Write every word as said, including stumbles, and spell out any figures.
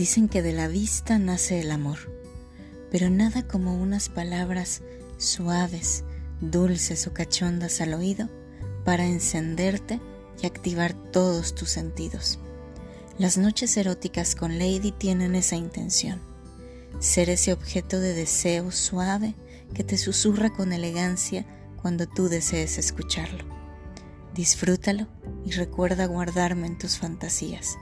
Dicen que de la vista nace el amor, pero nada como unas palabras suaves, dulces o cachondas al oído para encenderte y activar todos tus sentidos. Las noches eróticas con Lady tienen esa intención: ser ese objeto de deseo suave que te susurra con elegancia cuando tú desees escucharlo. Disfrútalo y recuerda guardarme en tus fantasías.